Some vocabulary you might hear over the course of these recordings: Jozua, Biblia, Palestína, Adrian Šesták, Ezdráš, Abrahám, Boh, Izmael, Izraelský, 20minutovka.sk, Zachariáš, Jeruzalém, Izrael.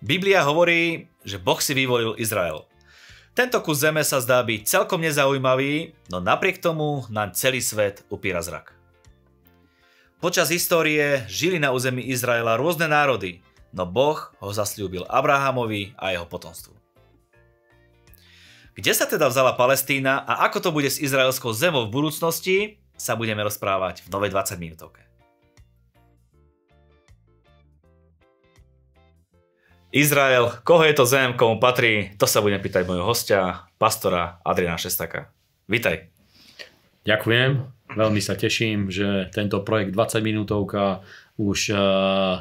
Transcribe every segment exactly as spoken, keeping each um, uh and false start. Biblia hovorí, že Boh si vyvolil Izrael. Tento kus zeme sa zdá byť celkom nezaujímavý, no napriek tomu nám celý svet upíra zrak. Počas histórie žili na území Izraela rôzne národy, no Boh ho zasľúbil Abrahamovi a jeho potomstvu. Kde sa teda vzala Palestína a ako to bude s izraelskou zemou v budúcnosti, sa budeme rozprávať v novej dvadsaťminútovke. Izrael, koho je to zem, komu patrí, to sa budem pýtať mojho hostia, pastora Adriana Šestáka. Vitaj. Ďakujem, veľmi sa teším, že tento projekt dvadsaťminútovka už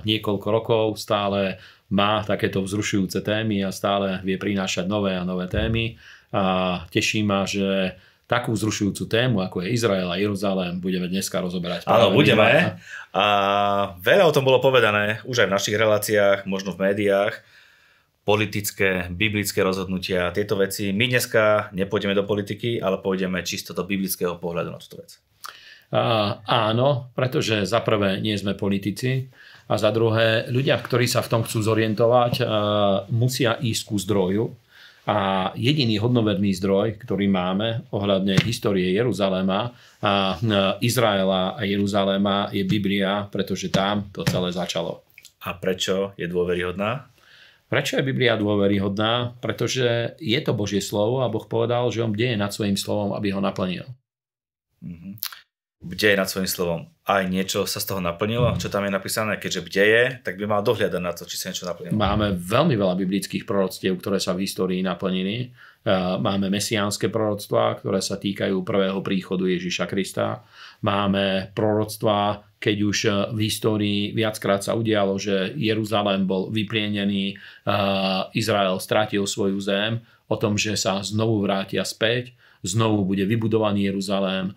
niekoľko rokov stále má takéto vzrušujúce témy a stále vie prinášať nové a nové témy. A teší ma, že takú vzrušujúcu tému, ako je Izrael a Jeruzalém, budeme dneska rozoberať. Áno, budeme. A veľa o tom bolo povedané, už aj v našich reláciách, možno v médiách. Politické, biblické rozhodnutia, tieto veci. My dneska nepôjdeme do politiky, ale pôjdeme čisto do biblického pohľadu na túto vec. A, áno, pretože za prvé nie sme politici a za druhé ľudia, ktorí sa v tom chcú zorientovať, musia ísť ku zdroju. A jediný hodnoverný zdroj, ktorý máme ohľadne histórie Jeruzaléma a Izraela a Jeruzaléma, je Biblia, pretože tam to celé začalo. A prečo je dôveryhodná? Prečo je Biblia dôveryhodná? Pretože je to Božie slovo a Boh povedal, že on bdeje nad svojím slovom, aby ho naplnil. Mhm. Bdeje nad svojím slovom. Aj niečo sa z toho naplnilo, mm. čo tam je napísané, keďže bdeje, tak by mal dohľadať na to, či sa niečo naplnilo. Máme veľmi veľa biblických proroctiev, ktoré sa v histórii naplnili. Máme mesiánske proroctvá, ktoré sa týkajú prvého príchodu Ježiša Krista. Máme proroctvá, keď už v histórii viackrát sa udialo, že Jeruzalém bol vyplienený, Izrael stratil svoju zem, o tom, že sa znovu vrátia späť. Znovu bude vybudovaný Jeruzalém,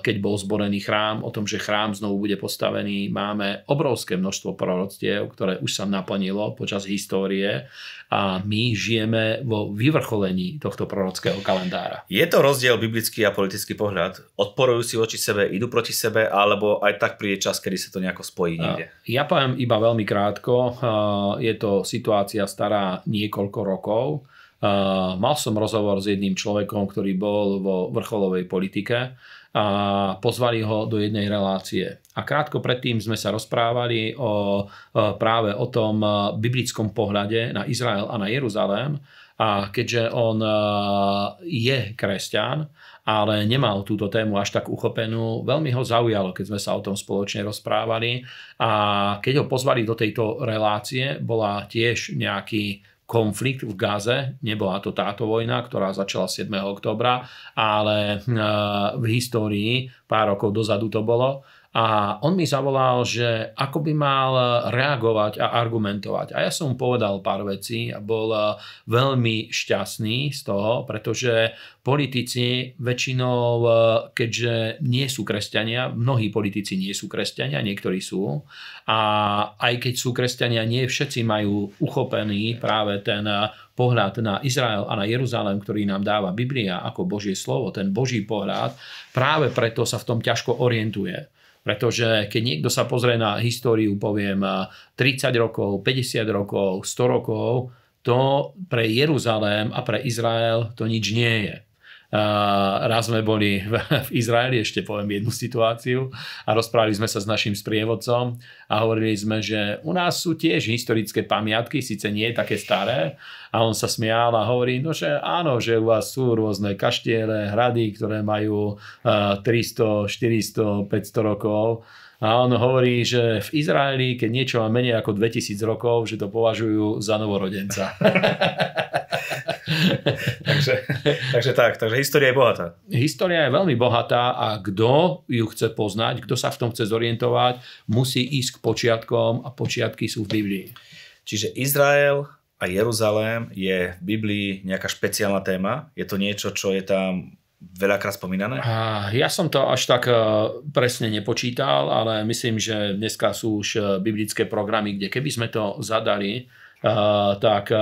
keď bol zborený chrám, o tom, že chrám znovu bude postavený. Máme obrovské množstvo proroctiev, ktoré už sa naplnilo počas histórie a my žijeme vo vyvrcholení tohto prorockého kalendára. Je to rozdiel biblický a politický pohľad? Odporujú si voči sebe, idú proti sebe, alebo aj tak príde čas, kedy sa to nejako spojí niekde? Ja poviem iba veľmi krátko. Je to situácia stará niekoľko rokov. Uh, mal som rozhovor s jedným človekom, ktorý bol vo vrcholovej politike a pozvali ho do jednej relácie. A krátko predtým sme sa rozprávali o, uh, práve o tom uh, biblickom pohľade na Izrael a na Jeruzalém. A keďže on uh, je kresťan, ale nemal túto tému až tak uchopenú, veľmi ho zaujalo, keď sme sa o tom spoločne rozprávali. A keď ho pozvali do tejto relácie, bola tiež nejaký konflikt v Gaze, nebola to táto vojna, ktorá začala siedmeho októbra, ale v histórii pár rokov dozadu to bolo. A on mi zavolal, že ako by mal reagovať a argumentovať. A ja som mu povedal pár vecí a bol veľmi šťastný z toho, pretože politici väčšinou, keďže nie sú kresťania, mnohí politici nie sú kresťania, niektorí sú. A aj keď sú kresťania, nie všetci majú uchopený práve ten pohľad na Izrael a na Jeruzalém, ktorý nám dáva Biblia ako Božie slovo, ten Boží pohľad, práve preto sa v tom ťažko orientuje. Pretože keď niekto sa pozrie na históriu, poviem, tridsať rokov, päťdesiat rokov, sto rokov, to pre Jeruzalém a pre Izrael to nič nie je. Uh, raz sme boli v, v Izraeli, ešte poviem jednu situáciu, a rozprávali sme sa s našim sprievodcom a hovorili sme, že u nás sú tiež historické pamiatky, síce nie také staré, a on sa smial a hovorí, no že áno, že u vás sú rôzne kaštiele, hrady, ktoré majú uh, tristo, štyristo, päťsto rokov. A on hovorí, že v Izraeli, keď niečo má menej ako dvetisíc rokov, že to považujú za novorodenca. takže, takže tak, takže história je bohatá. História je veľmi bohatá a kto ju chce poznať, kto sa v tom chce zorientovať, musí ísť k počiatkom a počiatky sú v Biblii. Čiže Izrael a Jeruzalém je v Biblii nejaká špeciálna téma? Je to niečo, čo je tam veľakrát spomínané? Ja som to až tak presne nepočítal, ale myslím, že dneska sú už biblické programy, kde keby sme to zadali, tak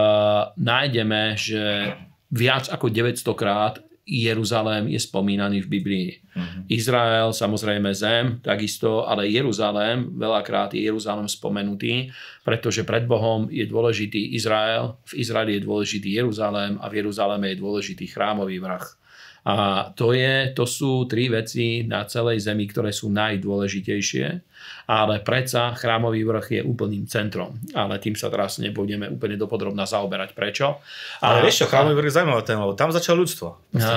nájdeme, že viac ako deväťsto krát Jeruzalém je spomínaný v Biblii. Uh-huh. Izrael, samozrejme zem, takisto, ale Jeruzalém, veľakrát je Jeruzalém spomenutý, pretože pred Bohom je dôležitý Izrael, v Izraeli je dôležitý Jeruzalém a v Jeruzaléme je dôležitý chrámový vrah. A to, je, to sú tri veci na celej zemi, ktoré sú najdôležitejšie, ale predsa chrámový vrch je úplným centrom. Ale tým sa teraz nebudeme úplne dopodrobna zaoberať. Prečo? Ale a, vieš čo, chrámový vrch je zaujímavá téma, tam začalo ľudstvo. A,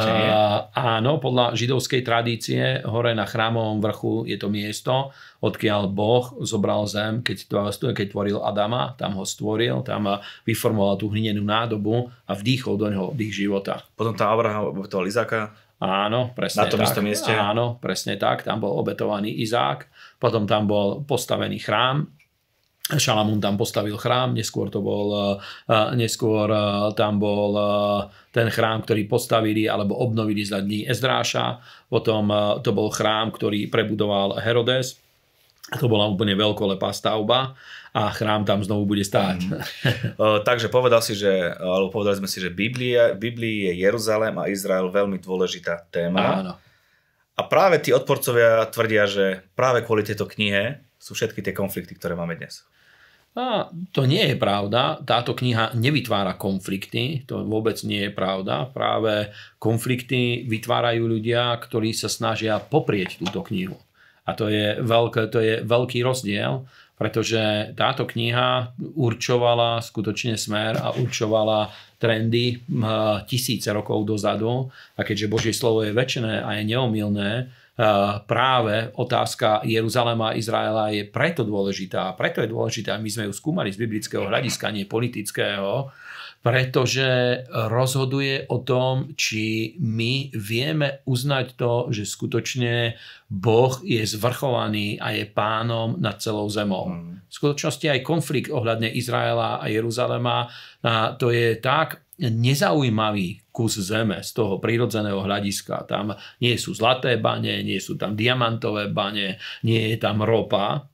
áno, podľa židovskej tradície, hore na chrámovom vrchu je to miesto, odkiaľ Boh zobral zem, keď, keď tvoril Adama, tam ho stvoril, tam vyformoval tú hlinenú nádobu a vdýchol do neho dých života. Potom tá Abrahám obetoval Izáka? Áno, presne tak. Na tom istom mieste? Áno, presne tak. Tam bol obetovaný Izák, potom tam bol postavený chrám. Šalamún tam postavil chrám, neskôr to bol, neskôr tam bol ten chrám, ktorý postavili alebo obnovili za dní Ezdráša. Potom to bol chrám, ktorý prebudoval Herodes. To bola úplne veľkolepá stavba a chrám tam znovu bude stáť. Mm. uh, takže povedal si, že, alebo povedali sme si, že Biblia, Biblii je Jeruzalém a Izrael veľmi dôležitá téma. Áno. A práve tí odporcovia tvrdia, že práve kvôli tejto knihe sú všetky tie konflikty, ktoré máme dnes. A to nie je pravda. Táto kniha nevytvára konflikty. To vôbec nie je pravda. Práve konflikty vytvárajú ľudia, ktorí sa snažia poprieť túto knihu. A to je, veľké, to je veľký rozdiel, pretože táto kniha určovala skutočne smer a určovala trendy tisíce rokov dozadu. A keďže Božie slovo je večné a je neomylné, práve otázka Jeruzalema a Izraela je preto dôležitá. A preto je dôležitá, my sme ju skúmali z biblického hľadiska, nie politického, pretože rozhoduje o tom, či my vieme uznať to, že skutočne Boh je zvrchovaný a je pánom nad celou zemou. V skutočnosti aj konflikt ohľadne Izraela a Jeruzalema, a to je tak nezaujímavý kus zeme z toho prírodzeného hľadiska. Tam nie sú zlaté bane, nie sú tam diamantové bane, nie je tam ropa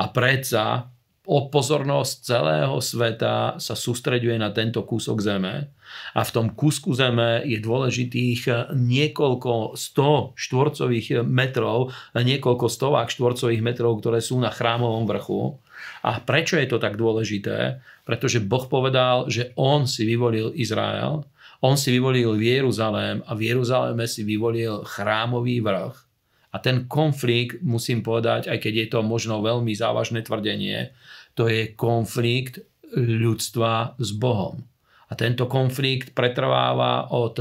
a predsa o pozornosť celého sveta sa sústreďuje na tento kúsok zeme a v tom kúsku zeme je dôležitých niekoľko sto štvorcových metrov, niekoľko stovák štvorcových metrov, ktoré sú na chrámovom vrchu. A prečo je to tak dôležité? Pretože Boh povedal, že on si vyvolil Izrael, on si vyvolil Jeruzalém a v Jeruzaléme si vyvolil chrámový vrch. A ten konflikt, musím povedať, aj keď je to možno veľmi závažné tvrdenie, to je konflikt ľudstva s Bohom. A tento konflikt pretrváva od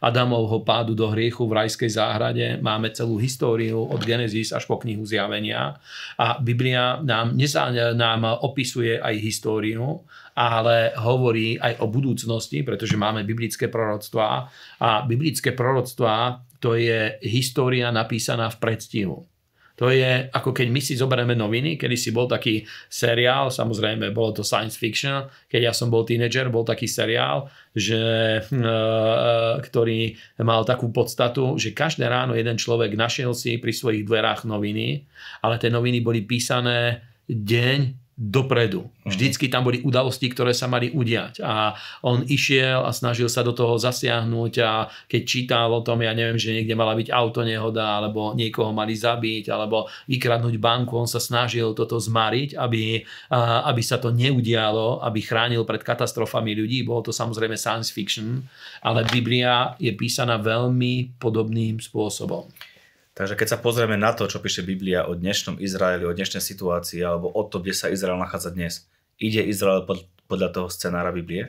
Adamovho pádu do hriechu v rajskej záhrade. Máme celú históriu od Genesis až po knihu Zjavenia. A Biblia nám, nezá, nám opisuje aj históriu, ale hovorí aj o budúcnosti, pretože máme biblické proroctvá. A biblické proroctvá, to je história napísaná v predstihu. To je, ako keď my si zoberieme noviny, kedy si bol taký seriál, samozrejme bolo to science fiction, keď ja som bol tínedžer, bol taký seriál, že, ktorý mal takú podstatu, že každé ráno jeden človek našiel si pri svojich dverách noviny, ale tie noviny boli písané deň dopredu. Vždycky tam boli udalosti, ktoré sa mali udiať. A on išiel a snažil sa do toho zasiahnuť a keď čítal o tom, ja neviem, že niekde mala byť autonehoda, alebo niekoho mali zabiť, alebo vykradnúť banku, on sa snažil toto zmariť, aby, aby sa to neudialo, aby chránil pred katastrofami ľudí. Bolo to samozrejme science fiction, ale Biblia je písaná veľmi podobným spôsobom. Takže keď sa pozrieme na to, čo píše Biblia o dnešnom Izraeli, o dnešnej situácii alebo o to, kde sa Izrael nachádza dnes, ide Izrael pod, podľa toho scenára Biblie?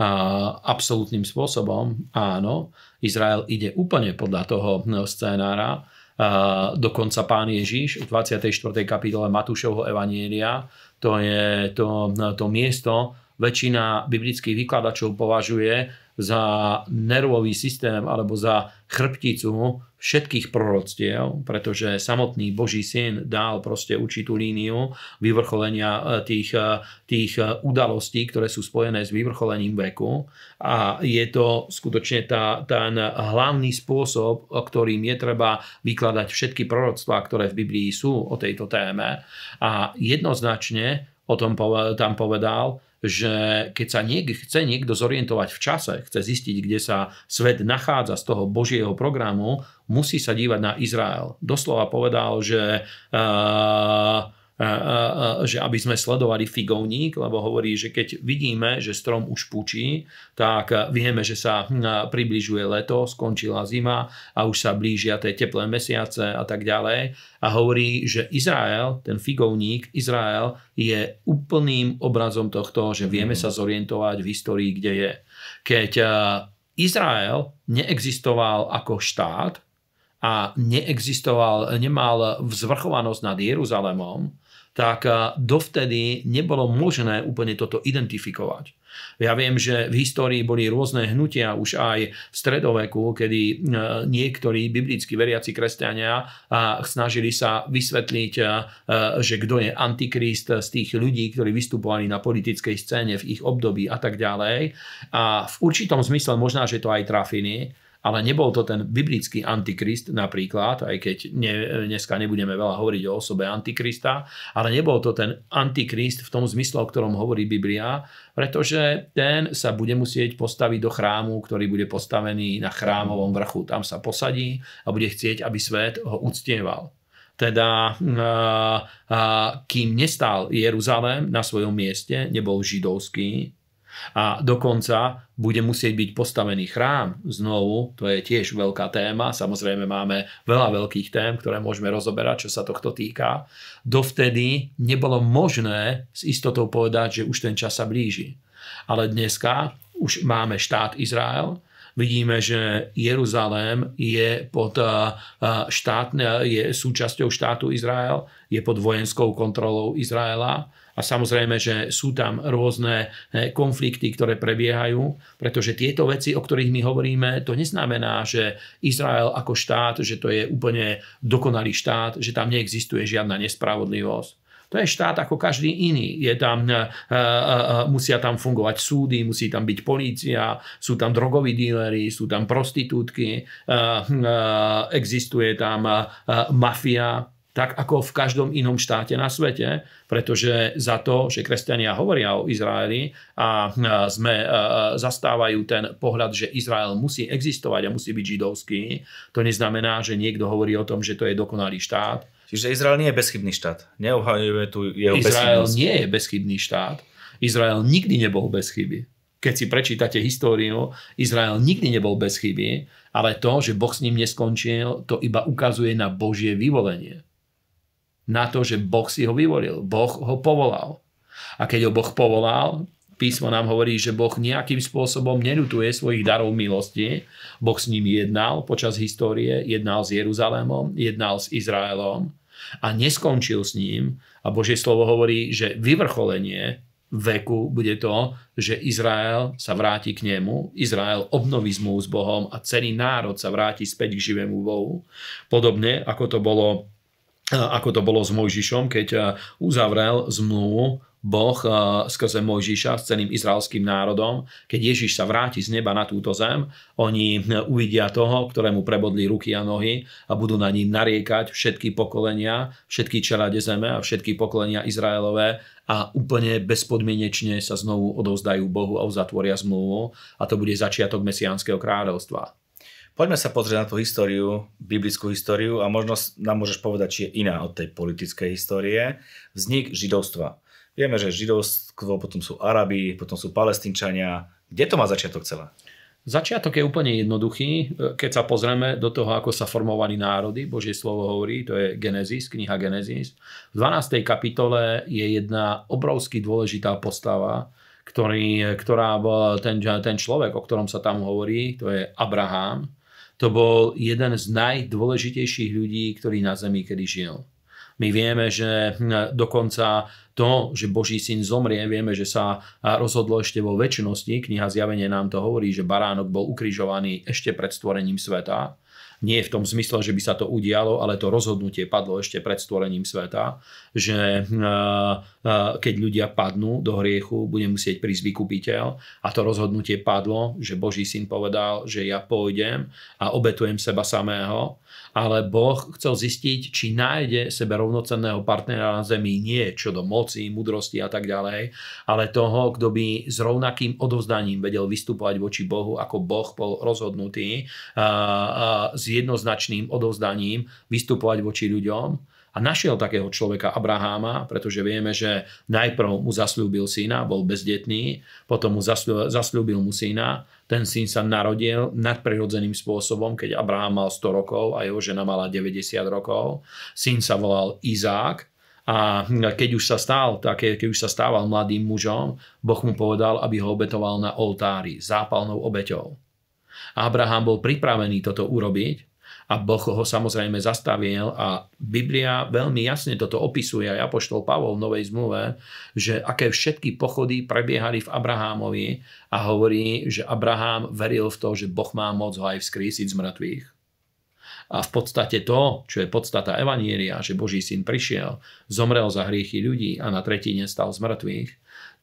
A, absolútnym spôsobom, áno. Izrael ide úplne podľa toho scenára. A, dokonca Pán Ježiš v dvadsiatej štvrtej kapitole Matúšovho evanielia, to je to, to miesto, väčšina biblických vykladačov považuje za nervový systém alebo za chrbticu všetkých proroctiev, pretože samotný Boží syn dal proste určitú líniu vyvrcholenia tých, tých udalostí, ktoré sú spojené s vyvrcholením veku. A je to skutočne tá, ten hlavný spôsob, ktorým je treba vykladať všetky proroctvá, ktoré v Biblii sú o tejto téme. A jednoznačne o tom tam povedal, že keď sa niek- chce niekto zorientovať v čase, chce zistiť, kde sa svet nachádza z toho Božieho programu, musí sa dívať na Izrael. Doslova povedal, že, uh, uh, uh, že aby sme sledovali figovník, lebo hovorí, že keď vidíme, že strom už pučí, tak vieme, že sa približuje leto, skončila zima a už sa blížia tie teplé mesiace a tak ďalej. A hovorí, že Izrael, ten figovník, Izrael je úplným obrazom tohto, že vieme sa zorientovať v histórii, kde je. Keď Izrael neexistoval ako štát a neexistoval, nemal vzvrchovanosť nad Jeruzalémom, tak dovtedy nebolo možné úplne toto identifikovať. Ja viem, že v histórii boli rôzne hnutia už aj v stredoveku, kedy niektorí biblickí veriaci kresťania snažili sa vysvetliť, že kto je antikrist z tých ľudí, ktorí vystupovali na politickej scéne v ich období a tak ďalej. A v určitom zmysle možná, že to aj trafili, ale nebol to ten biblický antikrist napríklad, aj keď ne, dneska nebudeme veľa hovoriť o osobe antikrista, ale nebol to ten antikrist v tom zmysle, o ktorom hovorí Biblia, pretože ten sa bude musieť postaviť do chrámu, ktorý bude postavený na chrámovom vrchu. Tam sa posadí a bude chcieť, aby svet ho uctieval. Teda, kým nestál Jeruzalém na svojom mieste, nebol židovský, a dokonca bude musieť byť postavený chrám znovu, to je tiež veľká téma, samozrejme máme veľa veľkých tém, ktoré môžeme rozoberať, čo sa tohto týka. Dovtedy nebolo možné s istotou povedať, že už ten čas sa blíži. Ale dneska už máme štát Izrael, vidíme, že Jeruzalém je pod štátne, je súčasťou štátu Izrael, je pod vojenskou kontrolou Izraela. A samozrejme, že sú tam rôzne konflikty, ktoré prebiehajú, pretože tieto veci, o ktorých my hovoríme, to neznamená, že Izrael ako štát, že to je úplne dokonalý štát, že tam neexistuje žiadna nespravodlivosť. To je štát ako každý iný. Je tam, uh, uh, musia tam fungovať súdy, musí tam byť polícia, sú tam drogoví díleri, sú tam prostitútky, uh, uh, existuje tam uh, mafia, tak ako v každom inom štáte na svete, pretože za to, že kresťania hovoria o Izraeli a sme, zastávajú ten pohľad, že Izrael musí existovať a musí byť židovský, to neznamená, že niekto hovorí o tom, že to je dokonalý štát. Čiže Izrael nie je bezchybný štát. Neobhajujeme tu jeho bezchybnosť. Izrael nie je bezchybný štát. Izrael nikdy nebol bez chyby. Keď si prečítate históriu, Izrael nikdy nebol bez chyby, ale to, že Boh s ním neskončil, to iba ukazuje na Božie vyvolenie. Na to, že Boh si ho vyvolil. Boh ho povolal. A keď ho Boh povolal, písmo nám hovorí, že Boh nejakým spôsobom neľutuje svojich darov milosti. Boh s ním jednal počas histórie, jednal s Jeruzalémom, jednal s Izraelom a neskončil s ním. A Božie slovo hovorí, že vyvrcholenie veku bude to, že Izrael sa vráti k nemu, Izrael obnoví zmluvu s Bohom a celý národ sa vráti späť k živému Bohu. Podobne ako to bolo ako to bolo s Mojžišom, keď uzavrel zmluvu Boh skrze Mojžiša s celým izraelským národom. Keď Ježiš sa vráti z neba na túto zem, oni uvidia toho, ktorému prebodli ruky a nohy a budú na ním nariekať všetky pokolenia, všetky čelade zeme a všetky pokolenia Izraelové a úplne bezpodmienečne sa znovu odovzdajú Bohu a uzatvoria zmluvu a to bude začiatok mesiánskeho kráľovstva. Poďme sa pozrieť na tú históriu, biblickú históriu a možno nám môžeš povedať, či je iná od tej politickej histórie. Vznik židovstva. Vieme, že židovstvo, potom sú Arabi, potom sú Palestínčania. Kde to má začiatok celé? Začiatok je úplne jednoduchý. Keď sa pozrieme do toho, ako sa formovali národy, Božie slovo hovorí, to je Genesis, kniha Genesis. V dvanástej kapitole je jedna obrovsky dôležitá postava, ktorý, ktorá bol ten, ten človek, o ktorom sa tam hovorí, to je Abrahám. To bol jeden z najdôležitejších ľudí, ktorý na zemi kedy žil. My vieme, že dokonca to, že Boží syn zomrie, vieme, že sa rozhodlo ešte vo večnosti. Kniha Zjavenie nám to hovorí, že baránok bol ukrižovaný ešte pred stvorením sveta. Nie v tom zmysle, že by sa to udialo, ale to rozhodnutie padlo ešte pred stvorením sveta, že keď ľudia padnú do hriechu, bude musieť prísť vykupiteľ, a to rozhodnutie padlo, že Boží syn povedal, že ja pôjdem a obetujem seba samého, ale Boh chcel zistiť, či nájde sebe rovnocenného partnera na zemi, nie čo do moci, múdrosti a tak ďalej, ale toho, kto by s rovnakým odovzdaním vedel vystupovať voči Bohu, ako Boh bol rozhodnutý, a, a s jednoznačným odovzdaním vystupovať voči ľuďom. A našiel takého človeka Abraháma, pretože vieme, že najprv mu zasľúbil syna, bol bezdetný, potom mu zasľúbil mu syna, ten syn sa narodil nadprirodzeným spôsobom, keď Abrahám mal sto rokov a jeho žena mala deväťdesiat rokov. Syn sa volal Izák. A keď už sa stal, keď už sa stával mladým mužom, Boh mu povedal, aby ho obetoval na oltári zápalnou obeťou. Abrahám bol pripravený toto urobiť, a Boh ho samozrejme zastavil, a Biblia veľmi jasne toto opisuje, aj apoštol Pavol v Novej zmluve, že aké všetky pochody prebiehali v Abrahámovi, a hovorí, že Abrahám veril v to, že Boh má moc ho aj vzkriesiť z mŕtvych. A v podstate to, čo je podstata evanjelia, že Boží syn prišiel, zomrel za hriechy ľudí a na tretine stal z mŕtvych,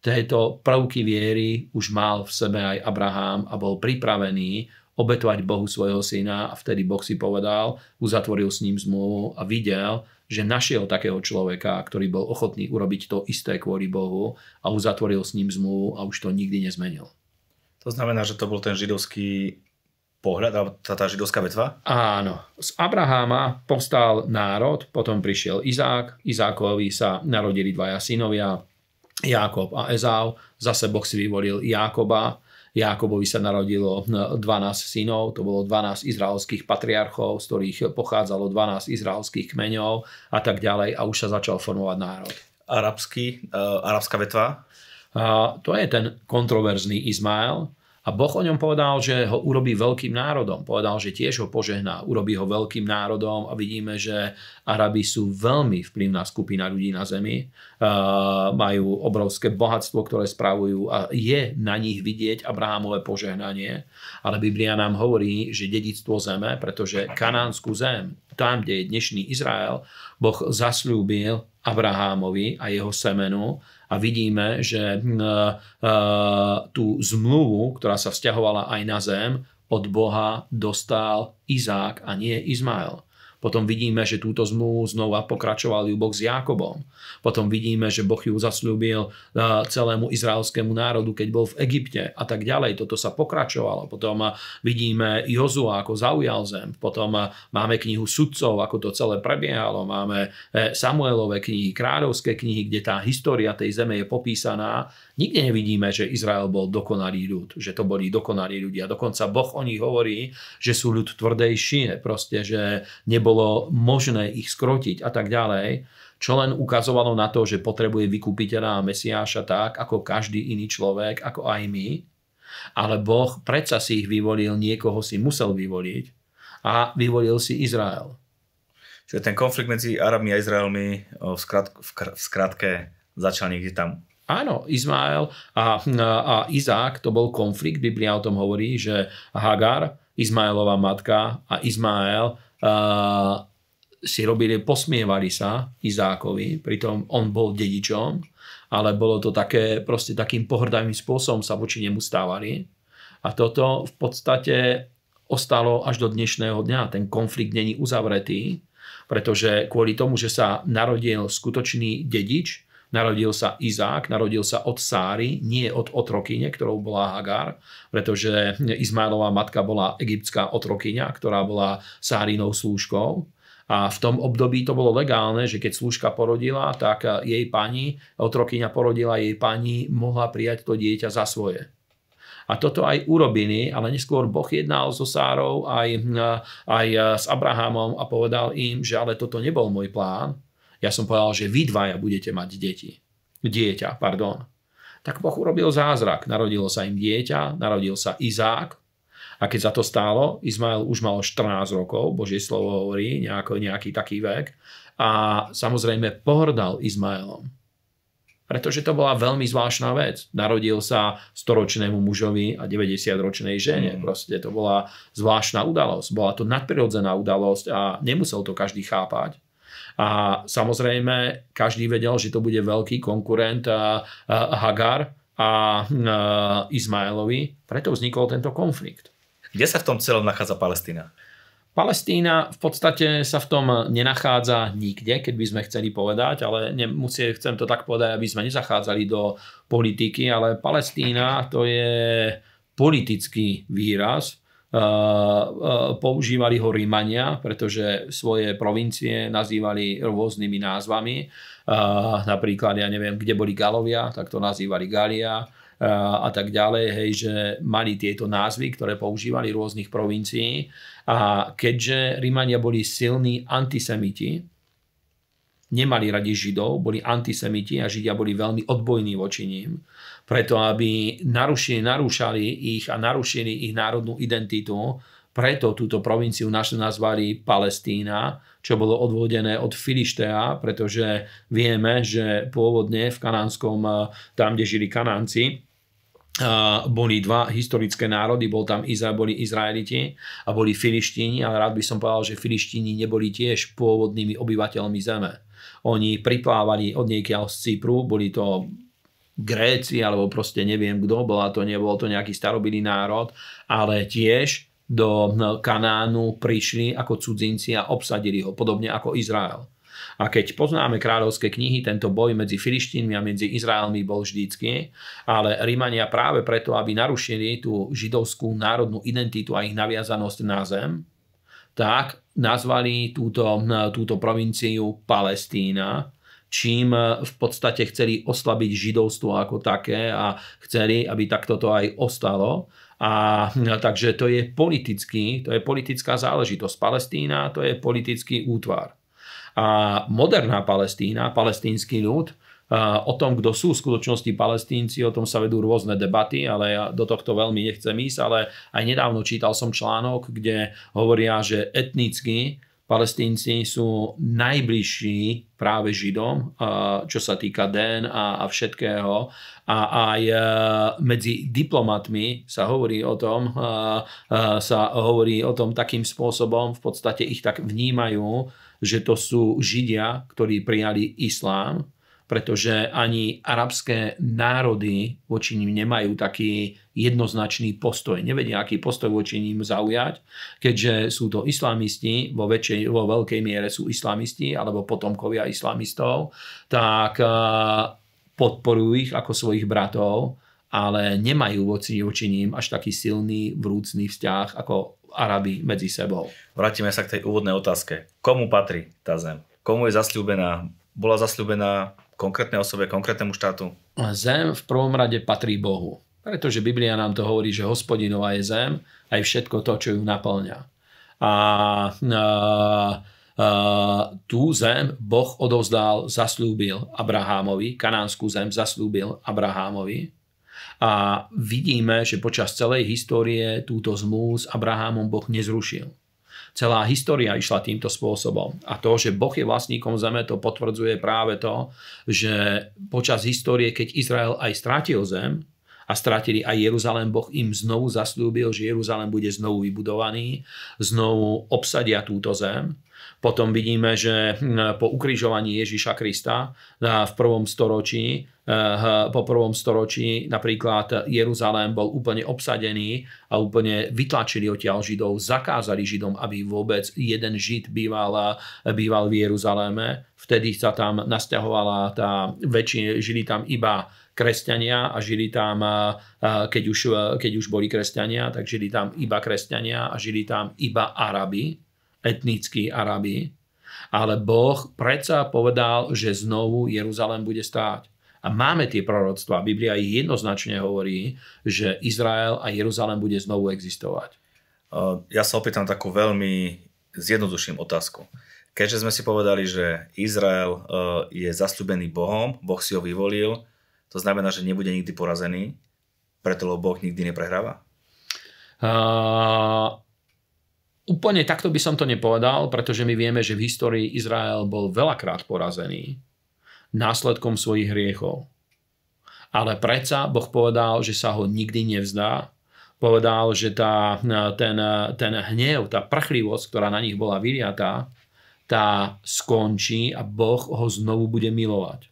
tieto prvky viery už mal v sebe aj Abrahám a bol pripravený obetovať Bohu svojho syna, a vtedy Boh si povedal, uzatvoril s ním zmluvu a videl, že našiel takého človeka, ktorý bol ochotný urobiť to isté kvôli Bohu, a uzatvoril s ním zmluvu a už to nikdy nezmenil. To znamená, že to bol ten židovský pohľad, alebo tá, tá židovská vetva? Áno. Z Abraháma povstal národ, potom prišiel Izák, Izákovi sa narodili dvaja synovia, Jákob a Ezau, zase Boh si vyvolil Jákoba, Jákobovi sa narodilo dvanásť synov, to bolo dvanásť izraelských patriarchov, z ktorých pochádzalo dvanásť izraelských kmeňov a tak ďalej, a už sa začal formovať národ. Arabský, uh, arabská vetva? Uh, to je ten kontroverzný Izmael, a Boh o ňom povedal, že ho urobí veľkým národom. Povedal, že tiež ho požehná, urobí ho veľkým národom, a vidíme, že Arabi sú veľmi vplyvná skupina ľudí na zemi. Uh, majú obrovské bohatstvo, ktoré spravujú, a je na nich vidieť Abrahámové požehnanie. Ale Biblia nám hovorí, že dedičstvo zeme, pretože kanánsku zem, tam, kde je dnešný Izrael, Boh zasľúbil Abrahámovi a jeho semenu. A vidíme, že tú zmluvu, ktorá sa vzťahovala aj na zem, od Boha dostal Izák a nie Izmael. Potom vidíme, že túto zmluvu znova pokračoval ju Boh s Jákobom. Potom vidíme, že Boh ju zasľúbil celému izraelskému národu, keď bol v Egypte a tak ďalej. Toto sa pokračovalo. Potom vidíme Jozua, ako zaujal zem. Potom máme knihu sudcov, ako to celé prebiehalo. Máme Samuelove knihy, kráľovské knihy, kde tá história tej zeme je popísaná. Nikde nevidíme, že Izrael bol dokonalý ľud, že to boli dokonalí ľudia. Dokonca Boh o nich hovorí, že sú ľud tvrdejšie, proste, že nebol bolo možné ich skrotiť a tak ďalej, čo len ukazovalo na to, že potrebuje vykupiteľa a Mesiáša tak, ako každý iný človek, ako aj my. Ale Boh predsa si ich vyvolil, niekoho si musel vyvoliť, a vyvolil si Izrael. Čiže ten konflikt medzi Arabmi a Izraelmi v skratke, v skratke začal niekde tam. Áno, Izmael a, a Izák, to bol konflikt, Biblia o tom hovorí, že Hagar, Izmaelova matka, a Izmael Uh, si robili, posmievali sa Izákovi, pritom on bol dedičom, ale bolo to také, proste takým pohrdavým spôsobom sa voči nemu stávali. A toto v podstate ostalo až do dnešného dňa. Ten konflikt není uzavretý, pretože kvôli tomu, že sa narodil skutočný dedič, narodil sa Izák, narodil sa od Sáry, nie od otrokyne, ktorou bola Hagar, pretože Izmaelova matka bola egyptská otrokyňa, ktorá bola Sárinou slúžkou. A v tom období to bolo legálne, že keď slúžka porodila, tak jej pani, otrokyňa porodila, jej pani mohla prijať to dieťa za svoje. A toto aj urobili, ale neskôr Boh jednal so Sárou aj, aj s Abrahamom a povedal im, že ale toto nebol môj plán. Ja som povedal, že vy dvaja budete mať deti. Dieťa, pardon. Tak Boh urobil zázrak. Narodilo sa im dieťa, narodil sa Izák. A keď za to stálo, Izmael už mal štrnásť rokov, Božie slovo hovorí, nejako, nejaký taký vek. A samozrejme pohrdal Izmaelom. A Pretože to bola veľmi zvláštna vec. Narodil sa storočnému mužovi a deväťdesiatročnej žene. Mm. Proste to bola zvláštna udalosť. Bola to nadprirodzená udalosť a nemusel to každý chápať. A samozrejme, každý vedel, že to bude veľký konkurent Hagar a Izmaelovi. Preto vznikol tento konflikt. Kde sa v tom celom nachádza Palestína? Palestína v podstate sa v tom nenachádza nikde, keď by sme chceli povedať, ale nemusím, chcem to tak povedať, aby sme nezachádzali do politiky, ale Palestína to je politický výraz. Používali ho Rímania, pretože svoje provincie nazývali rôznymi názvami. Napríklad, ja neviem, kde boli Galovia, tak to nazývali Galia a tak ďalej, hej, že mali tieto názvy, ktoré používali rôznych provincií. A keďže Rímania boli silní antisemiti, nemali radi Židov, boli antisemiti a Židia boli veľmi odbojní voči ním, preto aby narušili, narúšali ich a narušili ich národnú identitu, preto túto provinciu nazvali Palestína, čo bolo odvodené od Filištea, pretože vieme, že pôvodne v kanánskom, tam, kde žili Kanánci, boli dva historické národy, bol tam Izrael, boli Izraeliti a boli Filištíni, ale rád by som povedal, že Filištíni neboli tiež pôvodnými obyvateľmi zeme. Oni priplávali od niekiaľ z Cypru, boli to Gréci, alebo proste neviem kto, bola to, nebol to nejaký starobilý národ, ale tiež do Kanánu prišli ako cudzinci a obsadili ho, podobne ako Izrael. A keď poznáme kráľovské knihy, tento boj medzi Filištínmi a medzi Izraelmi bol vždycky, ale Rímania práve preto, aby narušili tú židovskú národnú identitu a ich naviazanosť na zem, tak nazvali túto, túto provinciu Palestína, čím v podstate chceli oslabiť židovstvo ako také a chceli, aby takto to aj ostalo. A takže to je politický, to je politická záležitosť. Palestína to je politický útvar. A moderná Palestína, palestínsky ľud, o tom, kto sú v skutočnosti Palestínci, o tom sa vedú rôzne debaty, ale ja do tohto veľmi nechcem ísť, ale aj nedávno čítal som článok, kde hovoria, že etnicky Palestínci sú najbližší práve Židom, čo sa týka dé en á a všetkého. A aj medzi diplomatmi sa hovorí o tom, sa hovorí o tom takým spôsobom, v podstate ich tak vnímajú, že to sú Židia, ktorí prijali islám, pretože ani arabské národy voči nim nemajú taký jednoznačný postoj. Nevedia, aký postoj voči ním zaujať, keďže sú to islamisti, vo, väčšej, vo veľkej miere sú islamisti alebo potomkovia islamistov, tak podporujú ich ako svojich bratov, ale nemajú voči, voči ním až taký silný vrúcný vzťah ako Arabi medzi sebou. Vrátime sa k tej úvodnej otázke. Komu patrí tá zem? Komu je zasľúbená? Bola zasľúbená konkrétnej osobe, konkrétnemu štátu? Zem v prvom rade patrí Bohu. Pretože Biblia nám to hovorí, že Hospodinová je zem aj všetko to, čo ju naplňa. A, a, a tú zem Boh odovzdal, zasľúbil Abrahámovi, kanánsku zem zasľúbil Abrahámovi. A vidíme, že počas celej histórie túto zmluvu s Abrahámom Boh nezrušil. Celá história išla týmto spôsobom. A to, že Boh je vlastníkom zeme, to potvrdzuje práve to, že počas histórie, keď Izrael aj strátil zem, a strátili aj Jeruzalém, Boh im znovu zasľúbil, že Jeruzalém bude znovu vybudovaný, znovu obsadia túto zem. Potom vidíme, že po ukrižovaní Ježiša Krista v prvom storočí, po prvom storočí napríklad Jeruzalém bol úplne obsadený a úplne vytlačili odtiaľ Židov, zakázali Židom, aby vôbec jeden Žid býval, býval v Jeruzaléme. Vtedy sa tam nasťahovala tá väčšina, žili tam iba kresťania a žili tam, keď už, keď už boli kresťania, tak žili tam iba kresťania a žili tam iba Arabi, etnickí Arabi. Ale Boh predsa povedal, že znovu Jeruzalém bude stáť. A máme tie proroctvá. Biblia jednoznačne hovorí, že Izrael a Jeruzalém bude znovu existovať. Ja sa opýtam takú veľmi zjednodušnú otázku. Keďže sme si povedali, že Izrael je zasľúbený Bohom, Boh si ho vyvolil, to znamená, že nebude nikdy porazený, preto lebo Boh nikdy neprehráva? Uh, úplne takto by som to nepovedal, pretože my vieme, že v histórii Izrael bol veľakrát porazený následkom svojich hriechov. ale predsa Boh povedal, že sa ho nikdy nevzdá. Povedal, že tá, ten, ten hnev, tá prchlivosť, ktorá na nich bola vyliatá, tá skončí a Boh ho znovu bude milovať.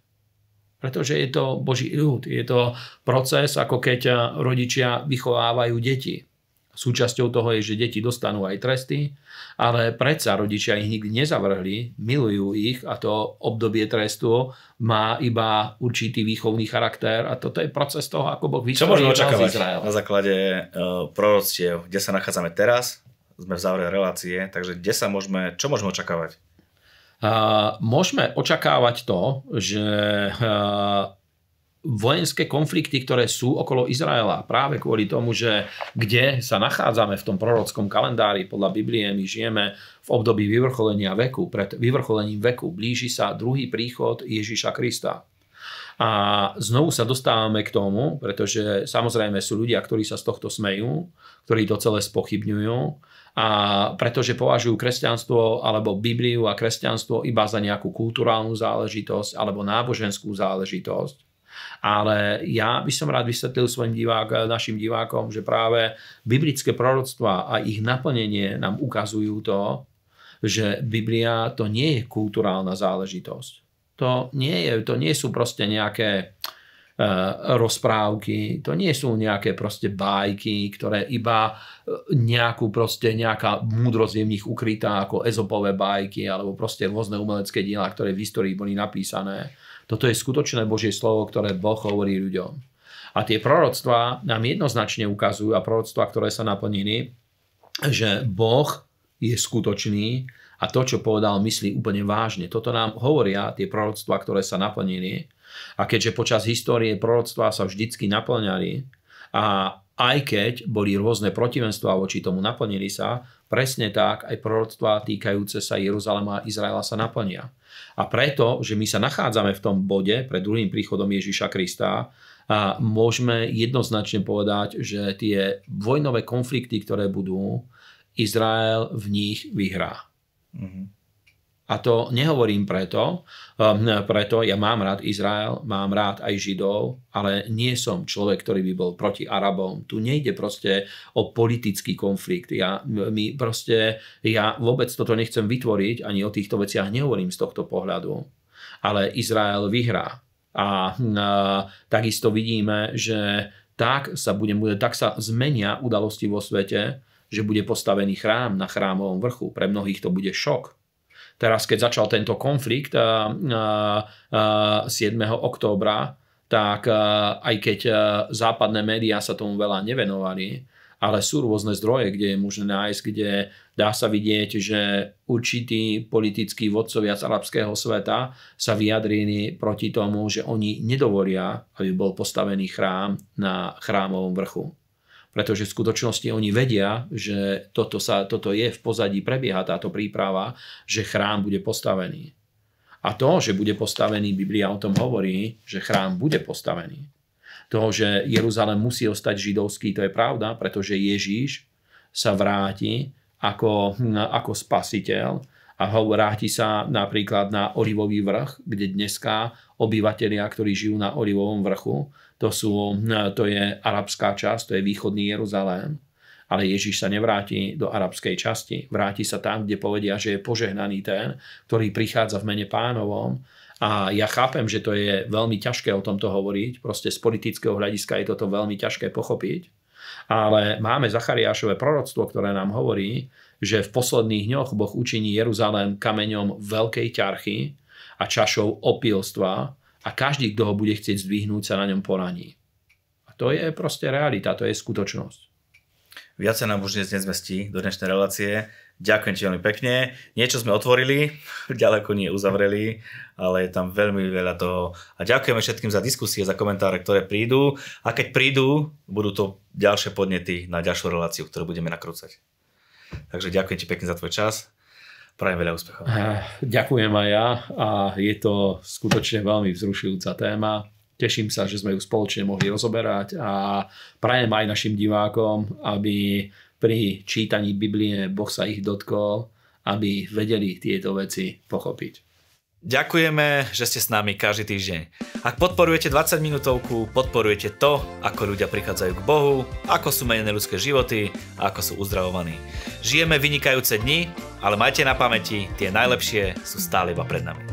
Pretože je to Boží ľud. Je to proces, ako keď rodičia vychovávajú deti. Súčasťou toho je, že deti dostanú aj tresty, ale predsa rodičia ich nikdy nezavrhli, milujú ich a to obdobie trestu má iba určitý výchovný charakter a toto je proces toho, ako Boh vytvoril. Čo môžeme očakávať na základe uh, proroctiev, kde sa nachádzame teraz? Sme v závere relácie, takže kde sa môžeme, čo môžeme očakávať? Uh, môžeme očakávať to, že uh, vojenské konflikty, ktoré sú okolo Izraela, práve kvôli tomu, že kde sa nachádzame v tom prorockom kalendári, podľa Biblie my žijeme v období vyvrcholenia veku, pred vyvrcholením veku blíži sa druhý príchod Ježiša Krista. A znovu sa dostávame k tomu, pretože samozrejme sú ľudia, ktorí sa z tohto smejú, ktorí to celé spochybňujú, a pretože považujú kresťanstvo alebo Bibliu a kresťanstvo iba za nejakú kulturálnu záležitosť alebo náboženskú záležitosť. Ale ja by som rád vysvetlil svojim divák, našim divákom, že práve biblické proroctvá a ich naplnenie nám ukazujú to, že Biblia to nie je kulturálna záležitosť. To nie, je, to nie sú proste nejaké e, rozprávky, to nie sú nejaké proste bájky, ktoré iba nejakú proste nejaká múdrosť je v nich ukrytá ako Ezopové bájky alebo proste rôzne umelecké diela, ktoré v histórii boli napísané. Toto je skutočné Božie slovo, ktoré Boh hovorí ľuďom. A tie proroctvá nám jednoznačne ukazujú, a proroctvá, ktoré sa naplnili, že Boh je skutočný a to, čo povedal, myslí úplne vážne. Toto nám hovoria tie proroctvá, ktoré sa naplnili. A keďže počas histórie proroctvá sa vždycky naplňali a aj keď boli rôzne protivenstvá voči tomu, naplnili sa, presne tak aj proroctvá týkajúce sa Jeruzalema a Izraela sa naplnia. A preto, že my sa nachádzame v tom bode pred druhým príchodom Ježiša Krista, a môžeme jednoznačne povedať, že tie vojnové konflikty, ktoré budú, Izrael v nich vyhrá. Mhm. A to nehovorím preto, preto ja mám rád Izrael, mám rád aj Židov, ale nie som človek, ktorý by bol proti Arabom. Tu nejde proste o politický konflikt. Ja, my proste, ja vôbec toto nechcem vytvoriť, ani o týchto veciach nehovorím z tohto pohľadu. Ale Izrael vyhrá. A, a takisto vidíme, že tak sa, bude, tak sa zmenia udalosti vo svete, že bude postavený chrám na Chrámovom vrchu. Pre mnohých to bude šok. Teraz, keď začal tento konflikt siedmeho októbra, tak aj keď západné médiá sa tomu veľa nevenovali, ale sú rôzne zdroje, kde je možné nájsť, kde dá sa vidieť, že určití politickí vodcovia z arabského sveta sa vyjadrili proti tomu, že oni nedovolia, aby bol postavený chrám na Chrámovom vrchu. Pretože v skutočnosti oni vedia, že toto, sa, toto je v pozadí, prebieha táto príprava, že chrám bude postavený. A to, že bude postavený, Biblia o tom hovorí, že chrám bude postavený. To, že Jeruzalém musí ostať židovský, to je pravda, pretože Ježíš sa vráti ako, ako spasiteľ a vráti sa napríklad na Olivový vrch, kde dneska obyvatelia, ktorí žijú na Olivovom vrchu, To, sú, to je arabská časť, to je východný Jeruzalém. Ale Ježiš sa nevráti do arabskej časti. Vráti sa tam, kde povedia, že je požehnaný ten, ktorý prichádza v mene pánovom. A ja chápem, že to je veľmi ťažké o tomto hovoriť. Proste z politického hľadiska je toto veľmi ťažké pochopiť. Ale máme Zachariášové proroctvo, ktoré nám hovorí, že v posledných dňoch Boh učiní Jeruzalém kameňom veľkej ťarchy a čašou opilstva, a každý, kto ho bude chcieť zdvihnúť, sa na ňom poraní. A to je proste realita, to je skutočnosť. Viac sa nám už dnes nezmestí do dnešnej relácie. Ďakujem ti veľmi pekne. Niečo sme otvorili, ďaleko nie uzavreli, ale je tam veľmi veľa toho. A ďakujeme všetkým za diskusie, za komentáre, ktoré prídu. A keď prídu, budú to ďalšie podnety na ďalšiu reláciu, ktorú budeme nakrúcať. Takže ďakujem ti pekne za tvoj čas. Prajem veľa úspechov. Ďakujem aj ja a je to skutočne veľmi vzrušujúca téma. Teším sa, že sme ju spoločne mohli rozoberať a prajem aj našim divákom, aby pri čítaní Biblie Boh sa ich dotkol, aby vedeli tieto veci pochopiť. Ďakujeme, že ste s nami každý týždeň. Ak podporujete dvadsaťminútovku, podporujete to, ako ľudia prichádzajú k Bohu, ako sú menené ľudské životy a ako sú uzdravovaní. Žijeme vynikajúce dni, ale majte na pamäti, tie najlepšie sú stále iba pred nami.